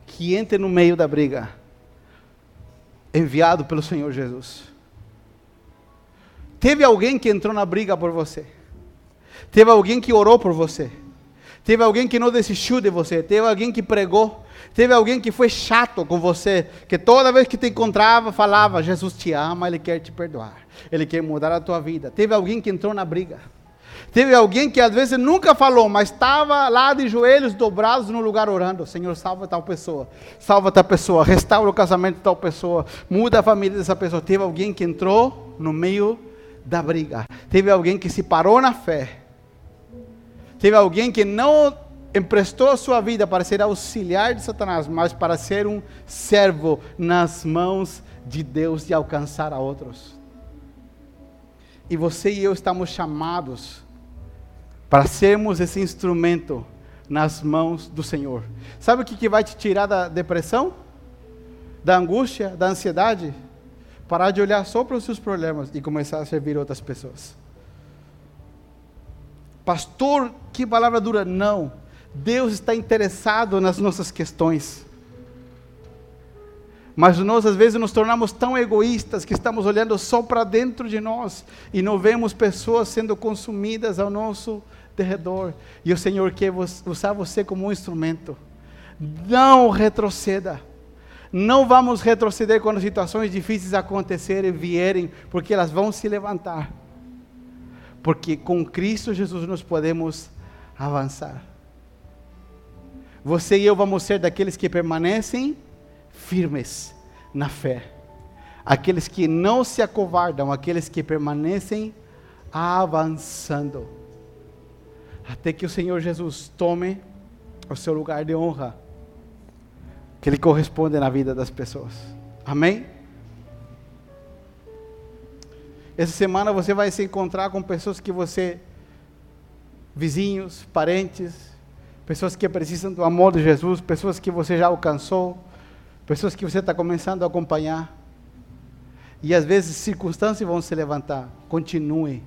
que entre no meio da briga. Enviado pelo Senhor Jesus. Teve alguém que entrou na briga por você. Teve alguém que orou por você. Teve alguém que não desistiu de você. Teve alguém que pregou. Teve alguém que foi chato com você. Que toda vez que te encontrava, falava, Jesus te ama, Ele quer te perdoar. Ele quer mudar a tua vida. Teve alguém que entrou na briga. Teve alguém que às vezes nunca falou, mas estava lá de joelhos dobrados no lugar orando. Senhor, salva tal pessoa, restaura o casamento de tal pessoa, muda a família dessa pessoa. Teve alguém que entrou no meio da briga. Teve alguém que se parou na fé. Teve alguém que não emprestou a sua vida para ser auxiliar de Satanás, mas para ser um servo nas mãos de Deus e alcançar a outros. E você e eu estamos chamados para sermos esse instrumento nas mãos do Senhor. Sabe o que vai te tirar da depressão? Da angústia, da ansiedade? Parar de olhar só para os seus problemas e começar a servir outras pessoas. Pastor, que palavra dura? Não. Deus está interessado nas nossas questões. Mas nós, às vezes, nos tornamos tão egoístas que estamos olhando só para dentro de nós e não vemos pessoas sendo consumidas ao nosso derredor. E o Senhor quer usar você como um instrumento. Não retroceda. Não vamos retroceder quando situações difíceis acontecerem e vierem, porque elas vão se levantar. Porque com Cristo Jesus nós podemos avançar. Você e eu vamos ser daqueles que permanecem firmes na fé. Aqueles que não se acovardam, aqueles que permanecem avançando. Até que o Senhor Jesus tome o seu lugar de honra, que Ele corresponde na vida das pessoas. Amém? Essa semana você vai se encontrar com pessoas que você, vizinhos, parentes, pessoas que precisam do amor de Jesus, pessoas que você já alcançou, pessoas que você está começando a acompanhar. E às vezes circunstâncias vão se levantar. Continue.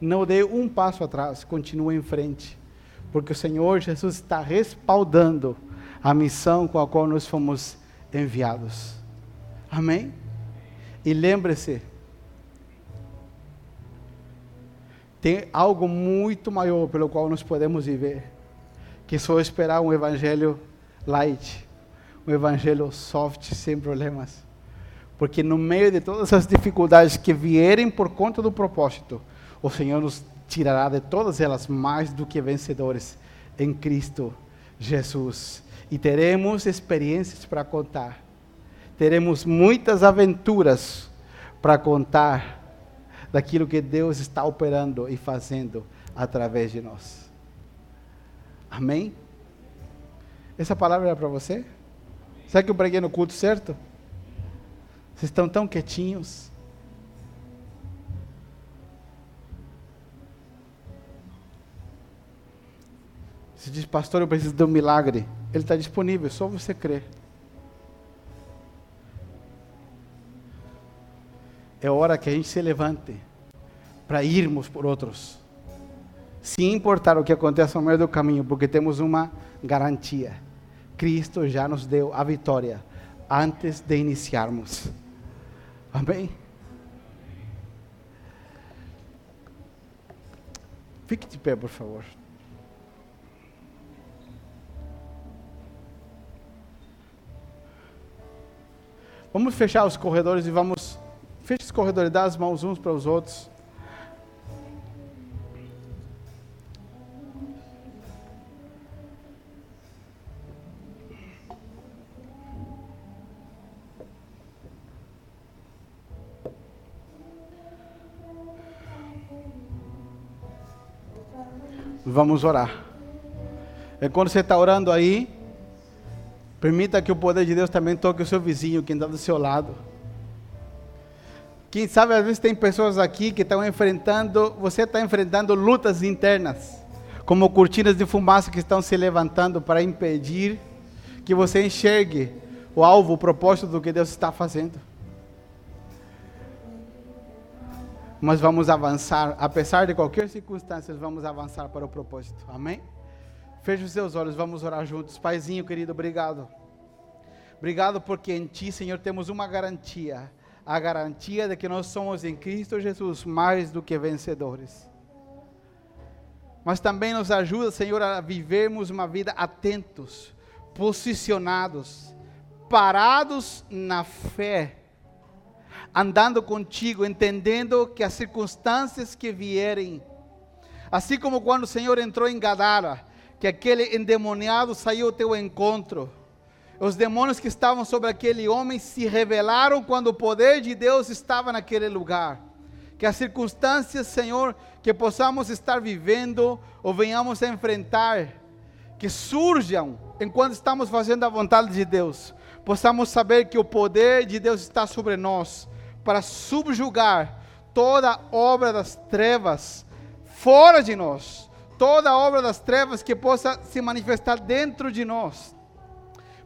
Não dê um passo atrás, continue em frente. Porque o Senhor Jesus está respaldando a missão com a qual nós fomos enviados. Amém? E lembre-se, tem algo muito maior pelo qual nós podemos viver, que só esperar um evangelho light, um evangelho soft, sem problemas. Porque no meio de todas as dificuldades que vierem por conta do propósito, o Senhor nos tirará de todas elas mais do que vencedores em Cristo Jesus. E teremos experiências para contar. Teremos muitas aventuras para contar daquilo que Deus está operando e fazendo através de nós. Amém? Essa palavra era para você? Será que eu preguei no culto certo? Vocês estão tão quietinhos. Você diz, pastor, eu preciso de um milagre. Ele está disponível, só você crer. É hora que a gente se levante para irmos por outros. Se importar o que acontece ao meio do caminho, porque temos uma garantia. Cristo já nos deu a vitória antes de iniciarmos. Amém? Fique de pé, por favor. Vamos fechar os corredores e vamos... Feche os corredores, dá as mãos uns para os outros. Vamos orar. E quando você está orando aí, permita que o poder de Deus também toque o seu vizinho, quem está do seu lado. Quem sabe, às vezes tem pessoas aqui que estão enfrentando, você está enfrentando lutas internas, como cortinas de fumaça que estão se levantando para impedir que você enxergue o alvo, o propósito do que Deus está fazendo. Mas vamos avançar, apesar de qualquer circunstância, vamos avançar para o propósito. Amém? Feche os seus olhos, vamos orar juntos. Paizinho querido, obrigado. Obrigado porque em Ti, Senhor, temos uma garantia. A garantia de que nós somos em Cristo Jesus mais do que vencedores. Mas também nos ajuda, Senhor, a vivermos uma vida atentos, posicionados, parados na fé, andando contigo, entendendo que as circunstâncias que vierem, Assim como quando o Senhor entrou em Gadara, que aquele endemoniado saiu ao teu encontro. Os demônios que estavam sobre aquele homem se revelaram quando o poder de Deus estava naquele lugar. Que as circunstâncias, Senhor, que possamos estar vivendo ou venhamos a enfrentar, que surjam enquanto estamos fazendo a vontade de Deus, possamos saber que o poder de Deus está sobre nós, para subjugar toda obra das trevas fora de nós, toda obra das trevas que possa se manifestar dentro de nós,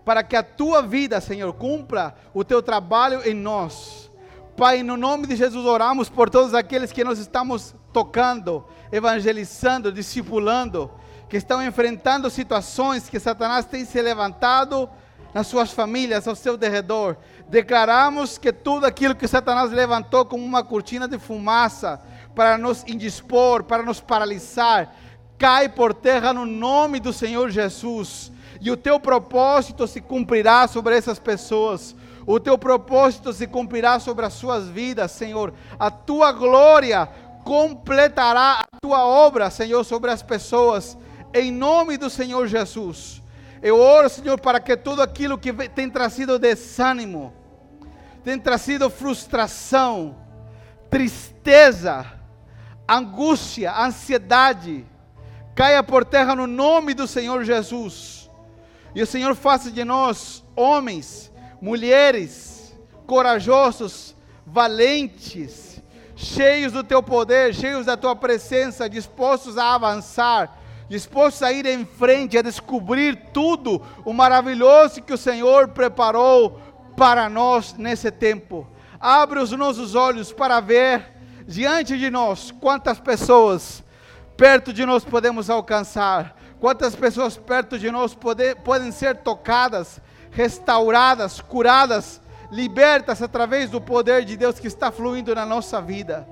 para que a Tua vida, Senhor, cumpra o Teu trabalho em nós. Pai, no nome de Jesus oramos por todos aqueles que nós estamos tocando, evangelizando, discipulando, que estão enfrentando situações que Satanás tem se levantado nas suas famílias, ao seu derredor. Declaramos que tudo aquilo que Satanás levantou como uma cortina de fumaça, para nos indispor, para nos paralisar, cai por terra no nome do Senhor Jesus, e o Teu propósito se cumprirá sobre essas pessoas, o Teu propósito se cumprirá sobre as suas vidas, Senhor. A Tua glória completará a Tua obra, Senhor, sobre as pessoas, em nome do Senhor Jesus. Eu oro, Senhor, para que tudo aquilo que tem trazido desânimo, tem trazido frustração, tristeza, angústia, ansiedade, caia por terra no nome do Senhor Jesus. E o Senhor faça de nós homens, mulheres, corajosos, valentes, cheios do Teu poder, cheios da Tua presença, dispostos a avançar, dispostos a ir em frente, a descobrir tudo o maravilhoso que o Senhor preparou para nós nesse tempo. Abre os nossos olhos para ver diante de nós quantas pessoas perto de nós podemos alcançar, quantas pessoas perto de nós podem ser tocadas, restauradas, curadas, libertas através do poder de Deus que está fluindo na nossa vida.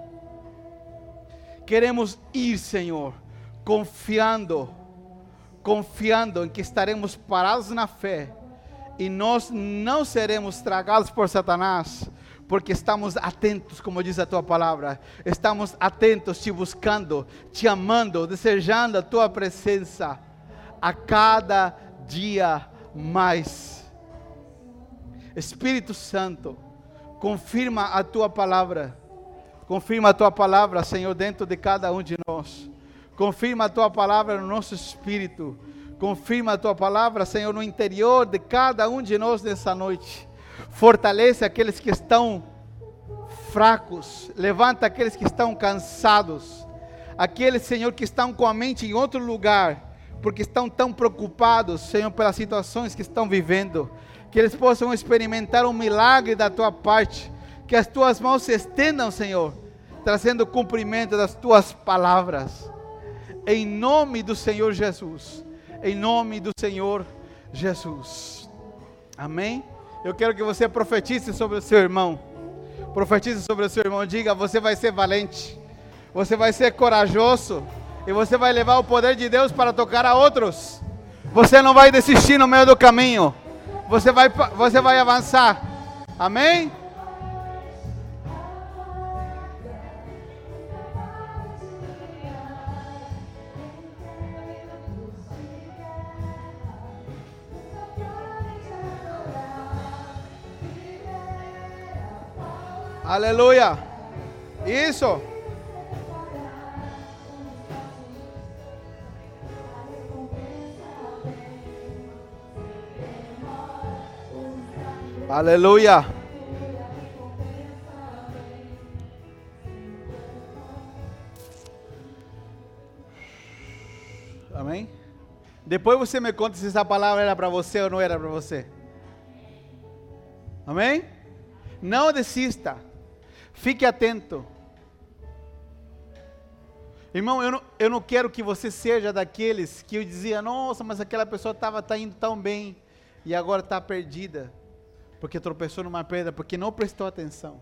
Queremos ir, Senhor, confiando em que estaremos parados na fé, e nós não seremos tragados por Satanás, porque estamos atentos, como diz a Tua Palavra, estamos atentos, Te buscando, Te amando, desejando a Tua presença, a cada dia mais. Espírito Santo, confirma a Tua Palavra, Senhor, dentro de cada um de nós. Confirma a Tua Palavra no nosso espírito. Confirma a Tua Palavra, Senhor, no interior de cada um de nós nessa noite. Fortalece aqueles que estão fracos. Levanta aqueles que estão cansados. Aqueles, Senhor, que estão com a mente em outro lugar, porque estão tão preocupados, Senhor, pelas situações que estão vivendo. Que eles possam experimentar um milagre da Tua parte. Que as Tuas mãos se estendam, Senhor, trazendo o cumprimento das Tuas palavras. Em nome do Senhor Jesus, em nome do Senhor Jesus, amém? Eu quero que você profetize sobre o seu irmão, diga, você vai ser valente, você vai ser corajoso, e você vai levar o poder de Deus para tocar a outros. Você não vai desistir no meio do caminho, você vai avançar, amém? Aleluia, isso, aleluia, amém? Depois você me conta se essa palavra era para você ou não era para você, amém? Não desista. Fique atento. Irmão, eu não quero que você seja daqueles que eu dizia, nossa, mas aquela pessoa tá indo tão bem, e agora está perdida, porque tropeçou numa pedra, porque não prestou atenção.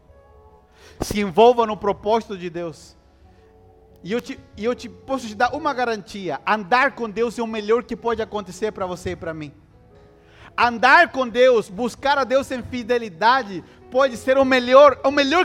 Se envolva no propósito de Deus. E eu posso te dar uma garantia, andar com Deus é o melhor que pode acontecer para você e para mim. Andar com Deus, buscar a Deus em fidelidade, pode ser o melhor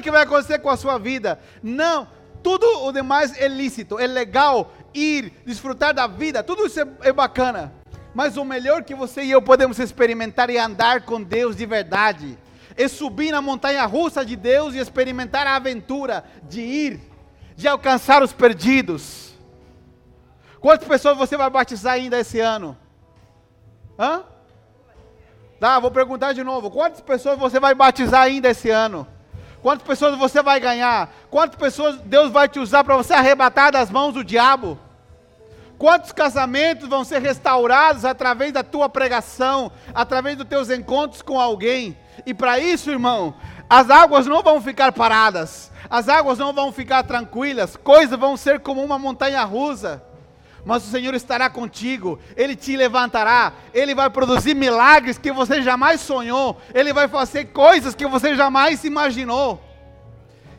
que vai acontecer com a sua vida. Não, Tudo o demais é lícito, é legal ir, desfrutar da vida, tudo isso é bacana. Mas o melhor que você e eu podemos experimentar é andar com Deus de verdade. É subir na montanha russa de Deus e experimentar a aventura de ir, de alcançar os perdidos. Quantas pessoas você vai batizar ainda esse ano? Hã? Tá, vou perguntar de novo. Quantas pessoas você vai batizar ainda esse ano? Quantas pessoas você vai ganhar? Quantas pessoas Deus vai te usar para você arrebatar das mãos do diabo? Quantos casamentos vão ser restaurados através da tua pregação, através dos teus encontros com alguém? E para isso, irmão, as águas não vão ficar paradas, as águas não vão ficar tranquilas, coisas vão ser como uma montanha russa. Mas o Senhor estará contigo, Ele te levantará, Ele vai produzir milagres que você jamais sonhou, Ele vai fazer coisas que você jamais imaginou.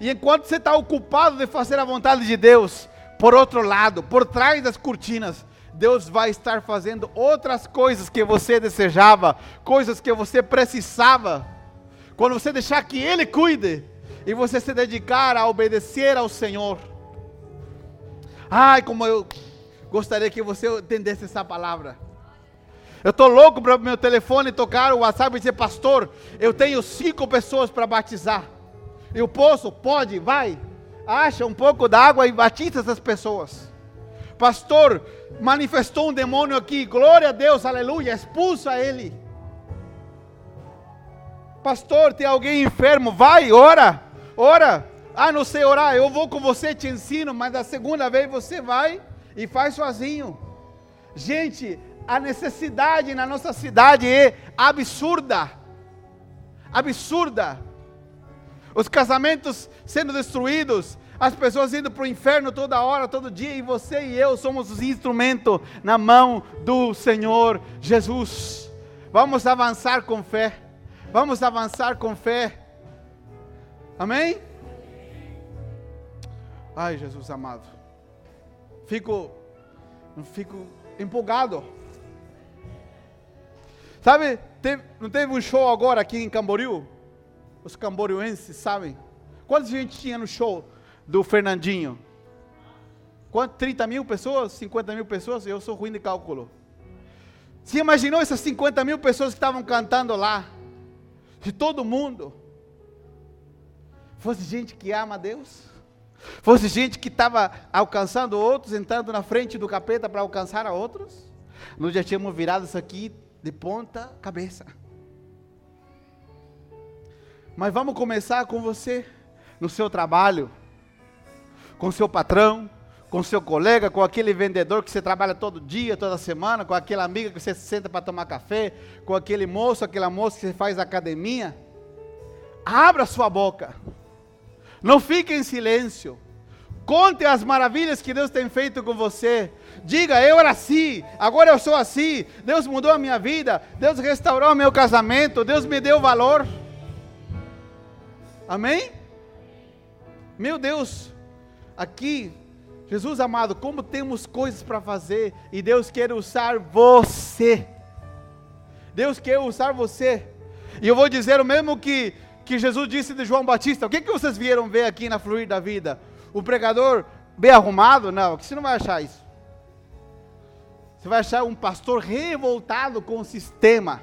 E enquanto você está ocupado de fazer a vontade de Deus, por outro lado, por trás das cortinas, Deus vai estar fazendo outras coisas que você desejava, coisas que você precisava. Quando você deixar que Ele cuide, e você se dedicar a obedecer ao Senhor. Ai, como eu gostaria que você entendesse essa palavra. Eu estou louco para o meu telefone tocar o WhatsApp e dizer: pastor, eu tenho 5 pessoas para batizar. Eu posso? Pode, vai. Acha um pouco da água e batiza essas pessoas. Pastor, manifestou um demônio aqui. Glória a Deus, aleluia, expulsa ele. Pastor, tem alguém enfermo? Vai, ora, ora. Ah, não sei orar, eu vou com você, te ensino, mas da segunda vez você vai e faz sozinho. Gente, a necessidade na nossa cidade é absurda. Absurda. Os casamentos sendo destruídos, as pessoas indo para o inferno toda hora, todo dia, e você e eu somos os instrumentos na mão do Senhor Jesus. Vamos avançar com fé. Vamos avançar com fé. Amém? Ai, Jesus amado. Fico empolgado. Sabe, não teve um show agora aqui em Camboriú? Os camboriuenses sabem. Quantos gente tinha no show do Fernandinho? Quanto? 30 mil pessoas? 50 mil pessoas? Eu sou ruim de cálculo. Você imaginou essas 50 mil pessoas que estavam cantando lá? De todo mundo. Fosse gente que ama a Deus? Fosse gente que estava alcançando outros, entrando na frente do capeta para alcançar a outros? Nós já tínhamos virado isso aqui de ponta cabeça. Mas vamos começar com você, no seu trabalho, com seu patrão, com seu colega, com aquele vendedor que você trabalha todo dia, toda semana, com aquela amiga que você senta para tomar café, com aquele moço, aquela moça que você faz academia. Abra sua boca. Não fique em silêncio, conte as maravilhas que Deus tem feito com você, diga: eu era assim, agora eu sou assim, Deus mudou a minha vida, Deus restaurou o meu casamento, Deus me deu valor. Amém? Meu Deus, aqui, Jesus amado, como temos coisas para fazer, e Deus quer usar você, Deus quer usar você. E eu vou dizer o mesmo que Jesus disse de João Batista: o que vocês vieram ver aqui na Fluir da Vida? O pregador bem arrumado? Não, que você não vai achar isso. Você vai achar um pastor revoltado com o sistema,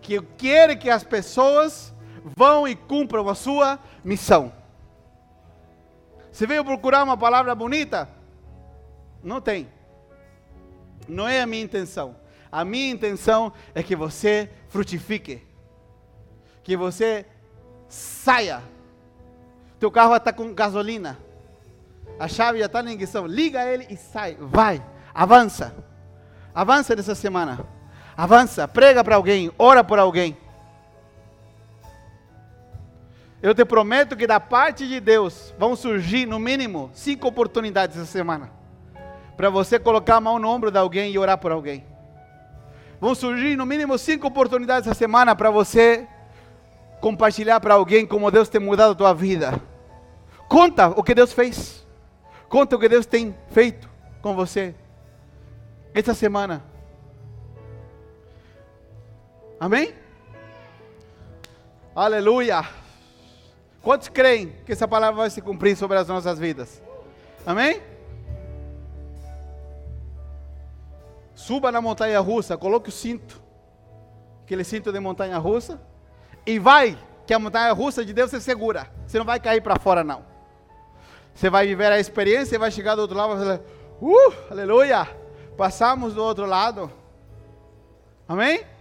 que quer que as pessoas vão e cumpram a sua missão. Você veio procurar uma palavra bonita? Não tem. Não é a minha intenção. A minha intenção é que você frutifique, que você saia, teu carro já está com gasolina, a chave já está na ignição, liga ele e sai, vai, avança, avança nessa semana, avança, prega para alguém, ora por alguém. Eu te prometo que da parte de Deus vão surgir no mínimo 5 oportunidades essa semana, para você colocar a mão no ombro de alguém e orar por alguém. Vão surgir no mínimo 5 oportunidades essa semana para você compartilhar para alguém como Deus tem mudado a tua vida. Conta o que Deus fez, conta o que Deus tem feito com você, esta semana. Amém? Aleluia! Quantos creem que essa palavra vai se cumprir sobre as nossas vidas? Amém? Suba na montanha russa, coloque o cinto, aquele cinto de montanha russa, e vai, que a montanha russa de Deus é segura, você não vai cair para fora não, você vai viver a experiência e vai chegar do outro lado, vai falar, aleluia, passamos do outro lado, amém?